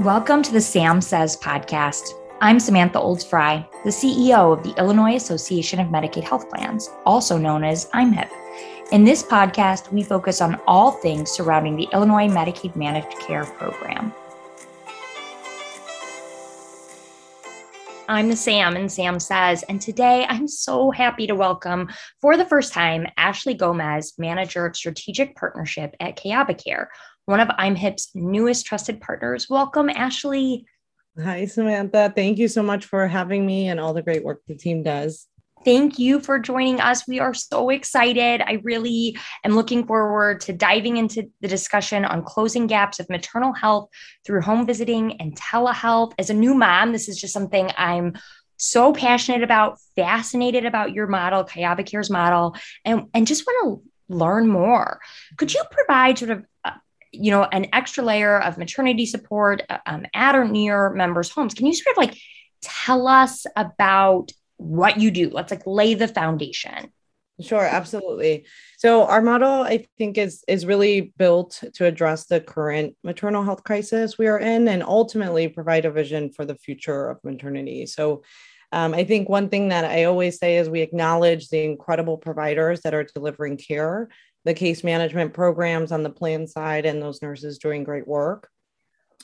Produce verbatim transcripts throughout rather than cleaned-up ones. Welcome to the SAM Says podcast. I'm Samantha Olds-Fry, the C E O of the Illinois Association of Medicaid Health Plans, also known as I M H I P. In this podcast, we focus on all things surrounding the Illinois Medicaid Managed Care Program. I'm the SAM and SAM Says, and today I'm so happy to welcome, for the first time, Ashley Gomez, Manager of Strategic Partnership at Kayabe Care, one of I M H I P's newest trusted partners. Welcome, Ashley. Hi, Samantha. Thank you so much for having me and all the great work the team does. Thank you for joining us. We are so excited. I really am looking forward to diving into the discussion on closing gaps of maternal health through home visiting and telehealth. As a new mom, this is just something I'm so passionate about, fascinated about your model, Kayabe Care's model, and, and just want to learn more. Could you provide sort of uh, you know, an extra layer of maternity support um, at or near members' homes? Can you sort of like tell us about what you do? Let's like lay the foundation. Sure, absolutely. So our model, I think, is is really built to address the current maternal health crisis we are in and ultimately provide a vision for the future of maternity. So um, I think one thing that I always say is we acknowledge the incredible providers that are delivering care, the case management programs on the plan side, and those nurses doing great work.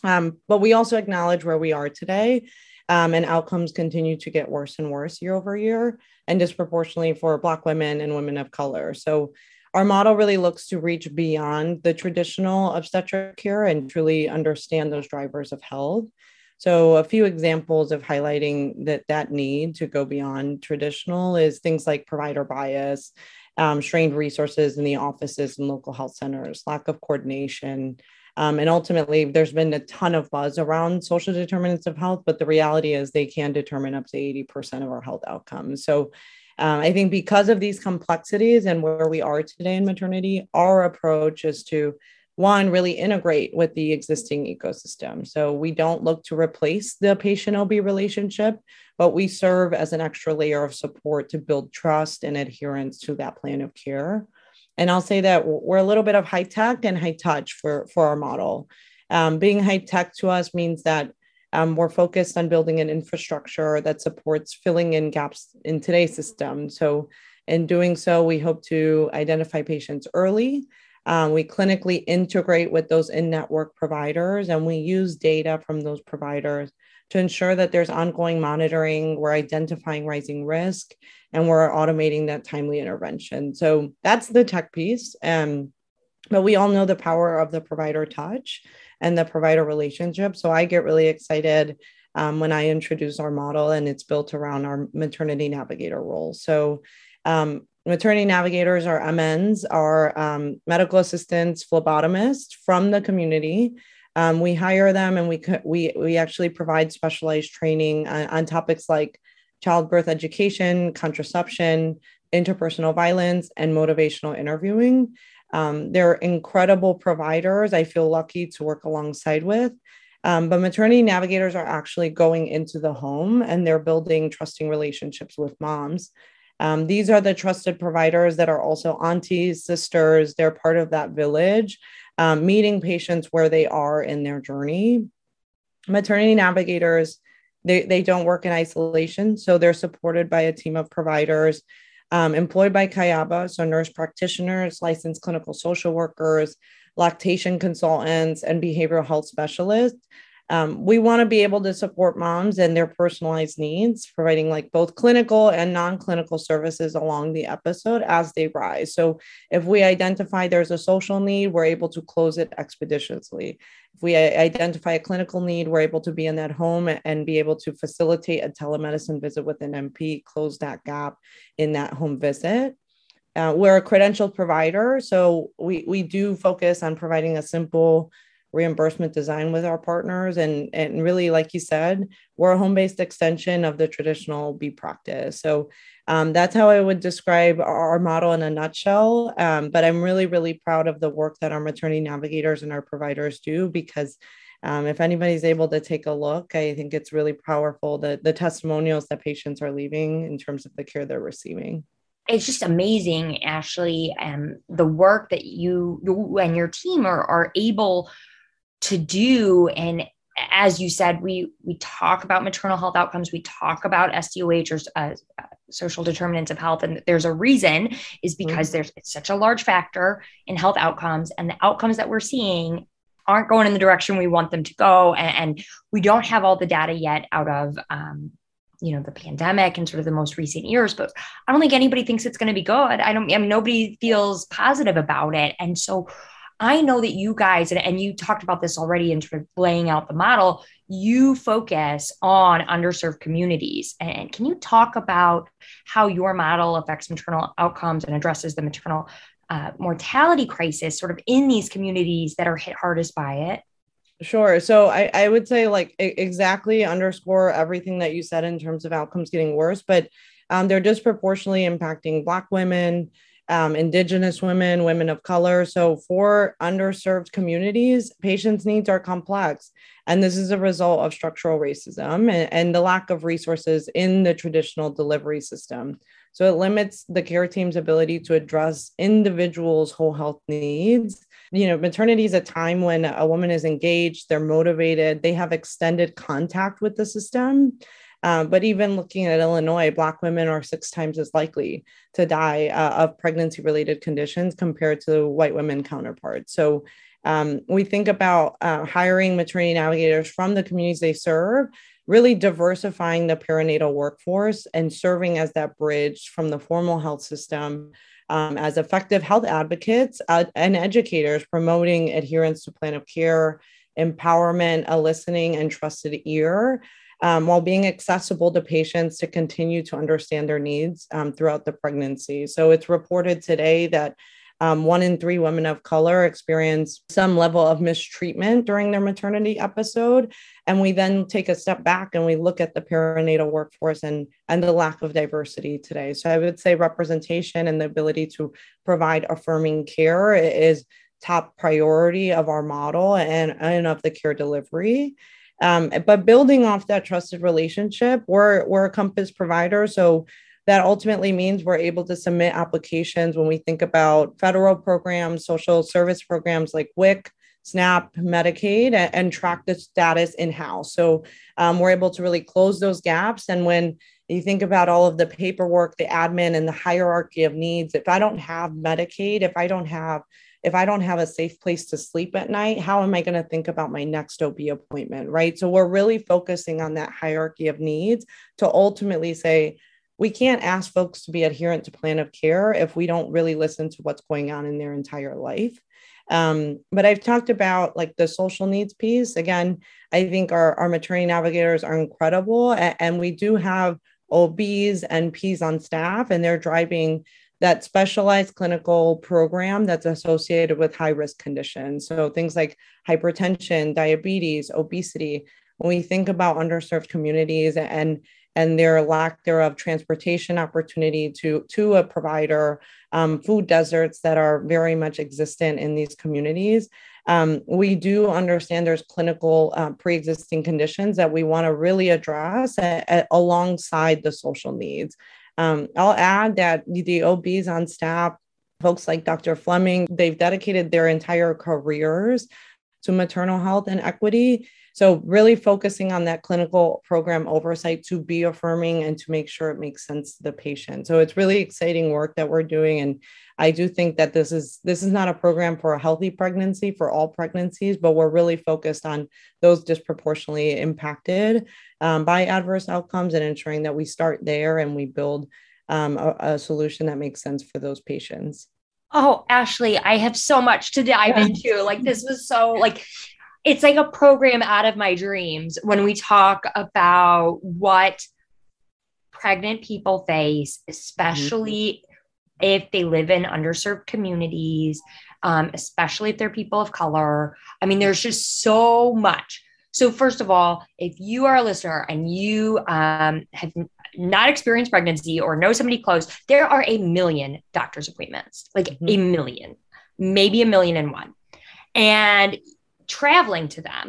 Um, but we also acknowledge where we are today, um, and outcomes continue to get worse and worse year over year, and disproportionately for Black women and women of color. So our model really looks to reach beyond the traditional obstetric care and truly understand those drivers of health. So a few examples of highlighting that that need to go beyond traditional is things like provider bias, um, strained resources in the offices and local health centers, lack of coordination. Um, and ultimately, there's been a ton of buzz around social determinants of health, but the reality is they can determine up to eighty percent of our health outcomes. So um, I think because of these complexities and where we are today in maternity, our approach is to, one, really integrate with the existing ecosystem. So we don't look to replace the patient-O B relationship, but we serve as an extra layer of support to build trust and adherence to that plan of care. And I'll say that we're a little bit of high tech and high touch for, for our model. Um, being high tech to us means that um, we're focused on building an infrastructure that supports filling in gaps in today's system. So in doing so, we hope to identify patients early. Um, we clinically integrate with those in-network providers, and we use data from those providers to ensure that there's ongoing monitoring, we're identifying rising risk, and we're automating that timely intervention. So that's the tech piece. Um, but we all know the power of the provider touch and the provider relationship. So I get really excited um, when I introduce our model, and it's built around our maternity navigator role. So um, maternity navigators, or M Ns, are um, medical assistants, phlebotomists from the community. Um, we hire them, and we we we actually provide specialized training on, on topics like childbirth education, contraception, interpersonal violence, and motivational interviewing. Um, they're incredible providers I feel lucky to work alongside with. Um, but maternity navigators are actually going into the home, and they're building trusting relationships with moms. Um, these are the trusted providers that are also aunties, sisters. They're part of that village, um, meeting patients where they are in their journey. Maternity navigators, they, they don't work in isolation, so they're supported by a team of providers um, employed by Kayabe, so nurse practitioners, licensed clinical social workers, lactation consultants, and behavioral health specialists. Um, we want to be able to support moms and their personalized needs, providing like both clinical and non-clinical services along the episode as they rise. So if we identify there's a social need, we're able to close it expeditiously. If we identify a clinical need, we're able to be in that home and be able to facilitate a telemedicine visit with an M P, close that gap in that home visit. Uh, we're a credentialed provider, so we, we do focus on providing a simple reimbursement design with our partners. And, and really, like you said, we're a home-based extension of the traditional O B practice. So um, that's how I would describe our model in a nutshell. Um, but I'm really, really proud of the work that our maternity navigators and our providers do, because um, if anybody's able to take a look, I think it's really powerful, the, the testimonials that patients are leaving in terms of the care they're receiving. It's just amazing, Ashley, um, the work that you, you and your team are, are able to do, and as you said, we we talk about maternal health outcomes, we talk about S D O H or uh, social determinants of health, and there's a reason is because mm-hmm. there's it's such a large factor in health outcomes, and the outcomes that we're seeing aren't going in the direction we want them to go, and, and we don't have all the data yet out of um, you know, the pandemic and sort of the most recent years, but I don't think anybody thinks it's going to be good. I don't, I mean, nobody feels positive about it, and so I know that you guys, and, and you talked about this already in sort of laying out the model, you focus on underserved communities. And can you talk about how your model affects maternal outcomes and addresses the maternal uh, mortality crisis sort of in these communities that are hit hardest by it? Sure. So I, I would say like exactly underscore everything that you said in terms of outcomes getting worse, but um, they're disproportionately impacting Black women, Um, indigenous women, women of color. So for underserved communities, patients' needs are complex. And this is a result of structural racism and, and the lack of resources in the traditional delivery system. So it limits the care team's ability to address individuals' whole health needs. You know, maternity is a time when a woman is engaged, they're motivated, they have extended contact with the system. Uh, but even looking at Illinois, Black women are six times as likely to die uh, of pregnancy-related conditions compared to white women counterparts. So um, we think about uh, hiring maternity navigators from the communities they serve, really diversifying the perinatal workforce and serving as that bridge from the formal health system um, as effective health advocates uh, and educators, promoting adherence to plan of care, empowerment, a listening and trusted ear, Um, while being accessible to patients to continue to understand their needs um, throughout the pregnancy. So it's reported today that um, one in three women of color experience some level of mistreatment during their maternity episode. And we then take a step back and we look at the perinatal workforce and, and the lack of diversity today. So I would say representation and the ability to provide affirming care is top priority of our model and, and of the care delivery. Um, but building off that trusted relationship, we're, we're a Compass provider. So that ultimately means we're able to submit applications when we think about federal programs, social service programs like W I C, SNAP, Medicaid, and, and track the status in-house. So um, we're able to really close those gaps. And when you think about all of the paperwork, the admin, and the hierarchy of needs, if I don't have Medicaid, if I don't have If I don't have a safe place to sleep at night, how am I going to think about my next O B appointment, right? So we're really focusing on that hierarchy of needs to ultimately say, we can't ask folks to be adherent to plan of care if we don't really listen to what's going on in their entire life. Um, but I've talked about like the social needs piece. Again, I think our, our maternity navigators are incredible. And, and we do have O Bs and Ps on staff, and they're driving that specialized clinical program that's associated with high-risk conditions. So things like hypertension, diabetes, obesity. When we think about underserved communities and, and their lack thereof transportation opportunity to, to a provider, um, food deserts that are very much existent in these communities, um, we do understand there's clinical uh, pre-existing conditions that we want to really address at, at, alongside the social needs. Um, I'll add that the O Bs on staff, folks like Doctor Fleming, they've dedicated their entire careers to maternal health and equity. So really focusing on that clinical program oversight to be affirming and to make sure it makes sense to the patient. So it's really exciting work that we're doing. And I do think that this is this is not a program for a healthy pregnancy, for all pregnancies, but we're really focused on those disproportionately impacted um, by adverse outcomes and ensuring that we start there and we build um, a, a solution that makes sense for those patients. Oh, Ashley, I have so much to dive into. Like this was so like... It's like a program out of my dreams when we talk about what pregnant people face, especially mm-hmm. if they live in underserved communities, um, especially if they're people of color. I mean, there's just so much. So first of all, if you are a listener and you um, have not experienced pregnancy or know somebody close, there are a million doctor's appointments, like mm-hmm. a million, maybe a million and one. And traveling to them,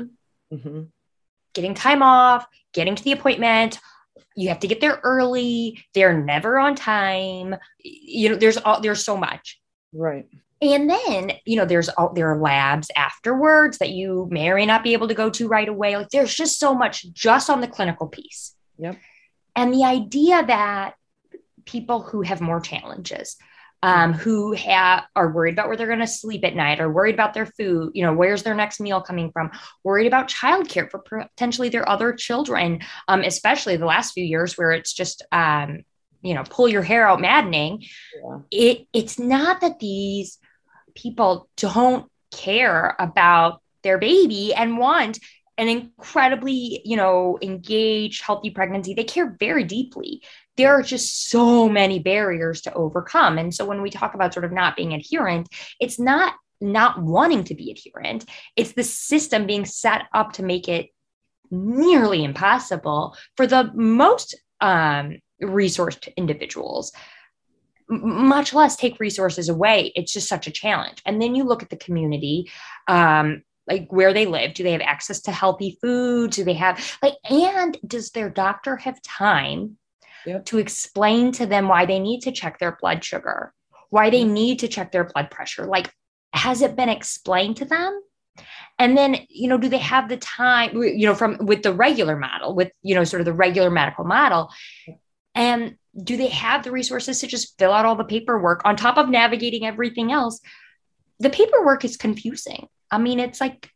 mm-hmm. getting time off, getting to the appointment. You have to get there early. They're never on time. You know, there's all, there's so much. Right. And then, you know, there's all, there are labs afterwards that you may or may not be able to go to right away. Like there's just so much just on the clinical piece. Yep. And the idea that people who have more challenges, um, who have, are worried about where they're going to sleep at night, or worried about their food, you know, where's their next meal coming from, worried about childcare for potentially their other children, um, especially the last few years where it's just, um, you know, pull your hair out maddening. Yeah. It It's not that these people don't care about their baby and want an incredibly, you know, engaged, healthy pregnancy. They care very deeply. There are just so many barriers to overcome. And so when we talk about sort of not being adherent, it's not not wanting to be adherent. It's the system being set up to make it nearly impossible for the most um, resourced individuals, much less take resources away. It's just such a challenge. And then you look at the community, um, like where they live. Do they have access to healthy food? Do they have like, and does their doctor have time Yep. to explain to them why they need to check their blood sugar, why they need to check their blood pressure? Like, has it been explained to them? And then, you know, do they have the time, you know, from with the regular model, with, you know, sort of the regular medical model? And do they have the resources to just fill out all the paperwork on top of navigating everything else? The paperwork is confusing. I mean, it's like,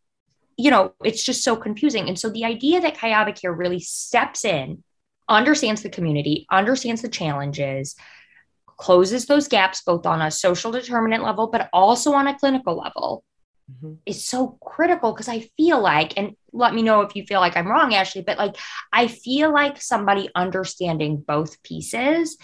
you know, it's just so confusing. And so the idea that Kayabe Care really steps in, understands the community, understands the challenges, closes those gaps, both on a social determinant level, but also on a clinical level, mm-hmm. is so critical. Because I feel like, and let me know if you feel like I'm wrong, Ashley, but like, I feel like somebody understanding both pieces,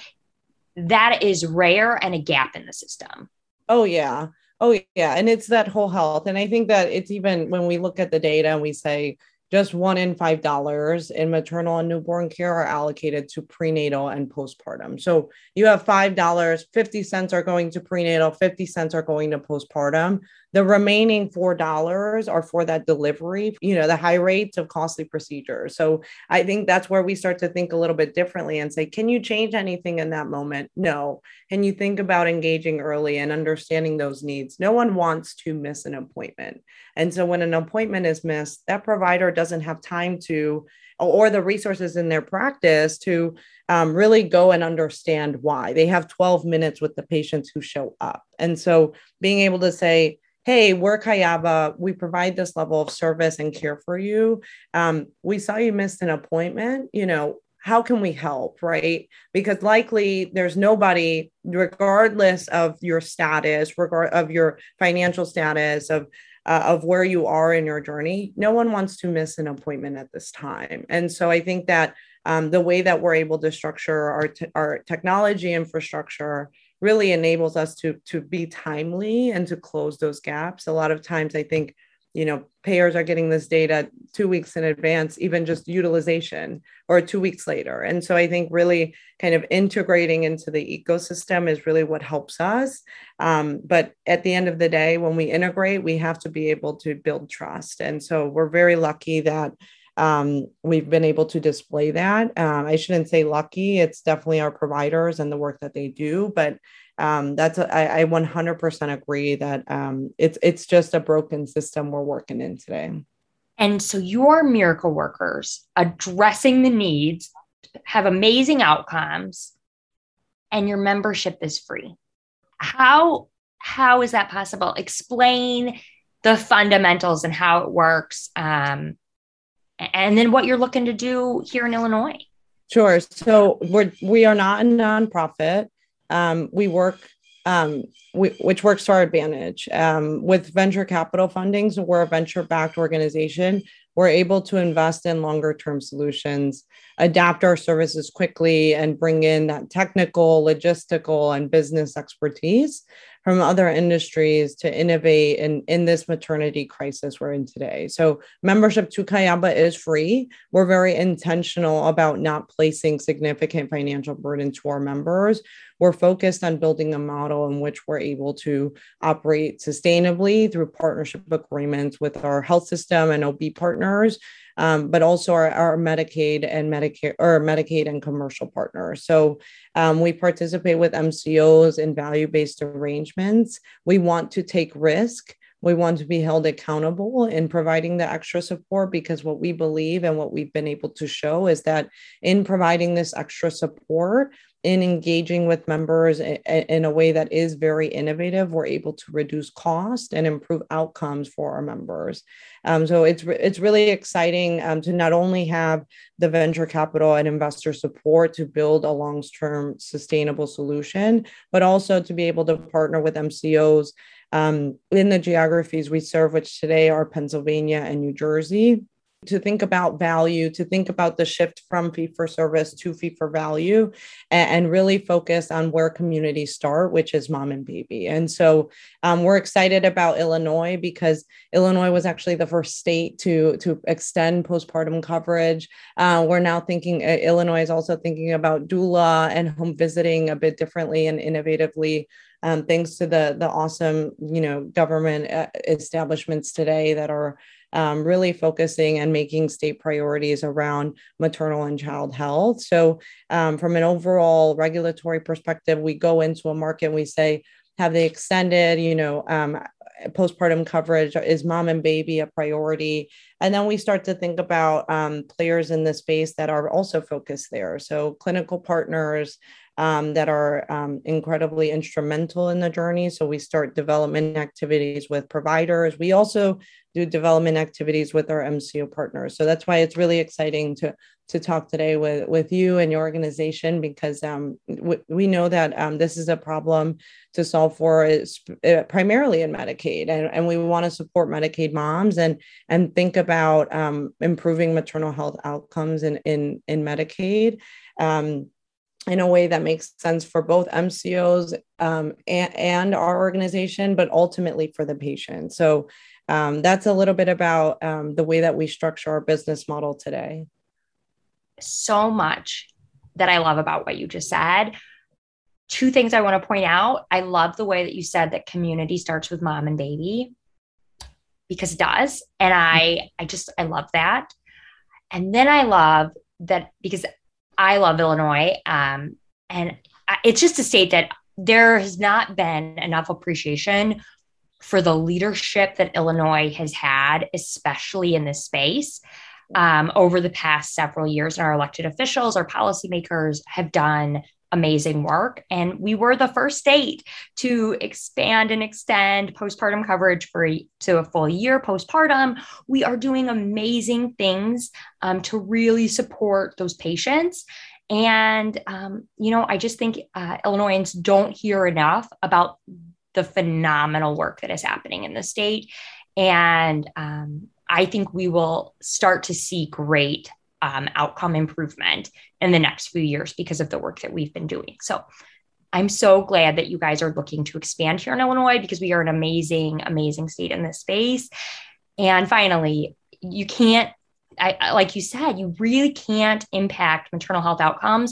that is rare and a gap in the system. Oh, yeah. Oh, yeah. And it's that whole health. And I think that it's even when we look at the data and we say just one in five dollars in maternal and newborn care are allocated to prenatal and postpartum. So you have five dollars, fifty cents are going to prenatal, fifty cents are going to postpartum. The remaining four dollars are for that delivery, you know, the high rates of costly procedures. So I think that's where we start to think a little bit differently and say, can you change anything in that moment? No. Can you think about engaging early and understanding those needs? No one wants to miss an appointment. And so when an appointment is missed, that provider doesn't have time to, or the resources in their practice to um, really go and understand why. They have twelve minutes with the patients who show up. And so being able to say, hey, we're Kayabe, we provide this level of service and care for you. Um, we saw you missed an appointment, you know, how can we help, right? Because likely there's nobody, regardless of your status, regard of your financial status, of Uh, of where you are in your journey, no one wants to miss an appointment at this time. And so I think that um, the way that we're able to structure our, te- our technology infrastructure really enables us to, to be timely and to close those gaps. A lot of times I think, you know, payers are getting this data two weeks in advance, even just utilization or two weeks later. And so I think really kind of integrating into the ecosystem is really what helps us. Um, but at the end of the day, when we integrate, we have to be able to build trust. And so we're very lucky that um, we've been able to display that. Um, I shouldn't say lucky, it's definitely our providers and the work that they do, but Um, that's a, I, I one hundred percent agree that um, it's it's just a broken system we're working in today. And so your miracle workers addressing the needs have amazing outcomes, and your membership is free. How how is that possible? Explain the fundamentals and how it works, um, and then what you're looking to do here in Illinois. Sure. So we're we are not a nonprofit. Um, we work, um, we, which works to our advantage um, with venture capital funding. So we're a venture-backed organization. We're able to invest in longer-term solutions, adapt our services quickly, and bring in that technical, logistical, and business expertise from other industries to innovate in, in this maternity crisis we're in today. So membership to Kayabe is free. We're very intentional about not placing significant financial burden to our members. We're focused on building a model in which we're able to operate sustainably through partnership agreements with our health system and O B partners, Um, but also our, our Medicaid and Medicare or Medicaid and commercial partners. So um, we participate with M C Os in value-based arrangements arrangements. We want to take risk. We want to be held accountable in providing the extra support, because what we believe and what we've been able to show is that in providing this extra support, in engaging with members in a way that is very innovative, we're able to reduce cost and improve outcomes for our members. Um, so it's, re- it's really exciting um, to not only have the venture capital and investor support to build a long-term sustainable solution, but also to be able to partner with M C Os Um, in the geographies we serve, which today are Pennsylvania and New Jersey, to think about value, to think about the shift from fee-for-service to fee-for-value, and, and really focus on where communities start, which is mom and baby. And so um, we're excited about Illinois, because Illinois was actually the first state to, to extend postpartum coverage. Uh, we're now thinking, uh, Illinois is also thinking about doula and home visiting a bit differently and innovatively, Um, thanks to the the awesome, you know, government establishments today that are um, really focusing and making state priorities around maternal and child health. So um, from an overall regulatory perspective, we go into a market and we say, have they extended, you know, um, postpartum coverage? Is mom and baby a priority? And then we start to think about um, players in the space that are also focused there. So clinical partners, Um, that are um, incredibly instrumental in the journey. So we start development activities with providers. We also do development activities with our M C O partners. So that's why it's really exciting to, to talk today with, with you and your organization, because um, w- we know that um, this is a problem to solve for, is primarily in Medicaid. And, and we want to support Medicaid moms and, and think about um, improving maternal health outcomes in, in, in Medicaid. Um, in a way that makes sense for both M C Os um, and, and our organization, but ultimately for the patient. So um, that's a little bit about um, the way that we structure our business model today. So much that I love about what you just said. Two things I want to point out. I love the way that you said that community starts with mom and baby, because it does. And I, I just, I love that. And then I love that, because I love Illinois. Um, and it's just a state that there has not been enough appreciation for the leadership that Illinois has had, especially in this space, um, over the past several years. And our elected officials, our policymakers have done amazing work. And we were the first state to expand and extend postpartum coverage for a, to a full year postpartum. We are doing amazing things um, to really support those patients. And, um, you know, I just think uh, Illinoisans don't hear enough about the phenomenal work that is happening in the state. And um, I think we will start to see great Um, outcome improvement in the next few years because of the work that we've been doing. So I'm so glad that you guys are looking to expand here in Illinois, because we are an amazing, amazing state in this space. And finally, you can't, I, like you said, you really can't impact maternal health outcomes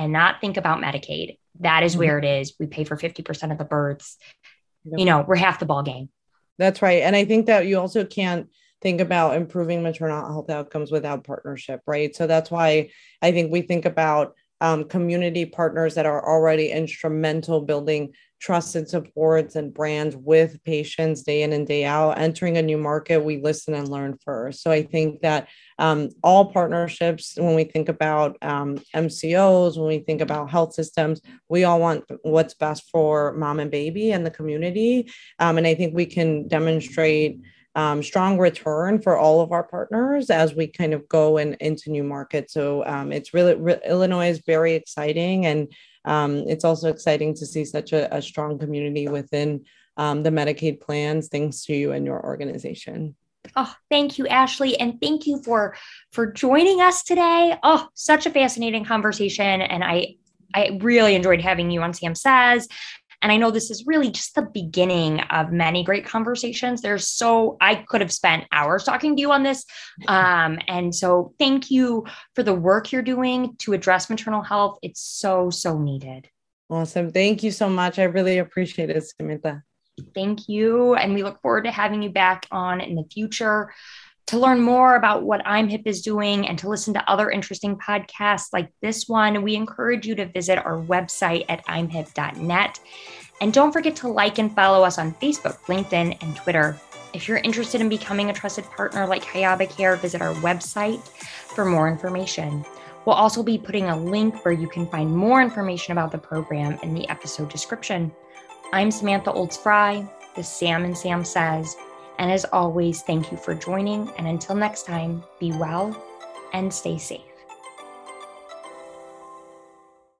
and not think about Medicaid. That is mm-hmm. where it is. We pay for fifty percent of the births. Yep. You know, we're half the ball game. That's right. And I think that you also can't think about improving maternal health outcomes without partnership, right? So that's why I think we think about um, community partners that are already instrumental building trusted supports and brands with patients day in and day out. Entering a new market, we listen and learn first. So I think that um, all partnerships, when we think about um, M C Os, when we think about health systems, we all want what's best for mom and baby and the community. Um, and I think we can demonstrate Um, strong return for all of our partners as we kind of go in, into new markets. So um, it's really, re- Illinois is very exciting. And um, it's also exciting to see such a, a strong community within um, the Medicaid plans, thanks to you and your organization. Oh, thank you, Ashley. And thank you for, for joining us today. Oh, such a fascinating conversation. And I, I really enjoyed having you on Sam Says. And I know this is really just the beginning of many great conversations. There's so, I could have spent hours talking to you on this. Um, and so thank you for the work you're doing to address maternal health. It's so, so needed. Awesome. Thank you so much. I really appreciate it, Samantha. Thank you. And we look forward to having you back on in the future. To learn more about what I M H I P is doing and to listen to other interesting podcasts like this one, we encourage you to visit our website at I M H I P dot net. And don't forget to like and follow us on Facebook, LinkedIn, and Twitter. If you're interested in becoming a trusted partner like Kayabe Care, visit our website for more information. We'll also be putting a link where you can find more information about the program in the episode description. I'm Samantha Olds-Fry, the Sam and Sam Says. And as always, thank you for joining. And until next time, be well and stay safe.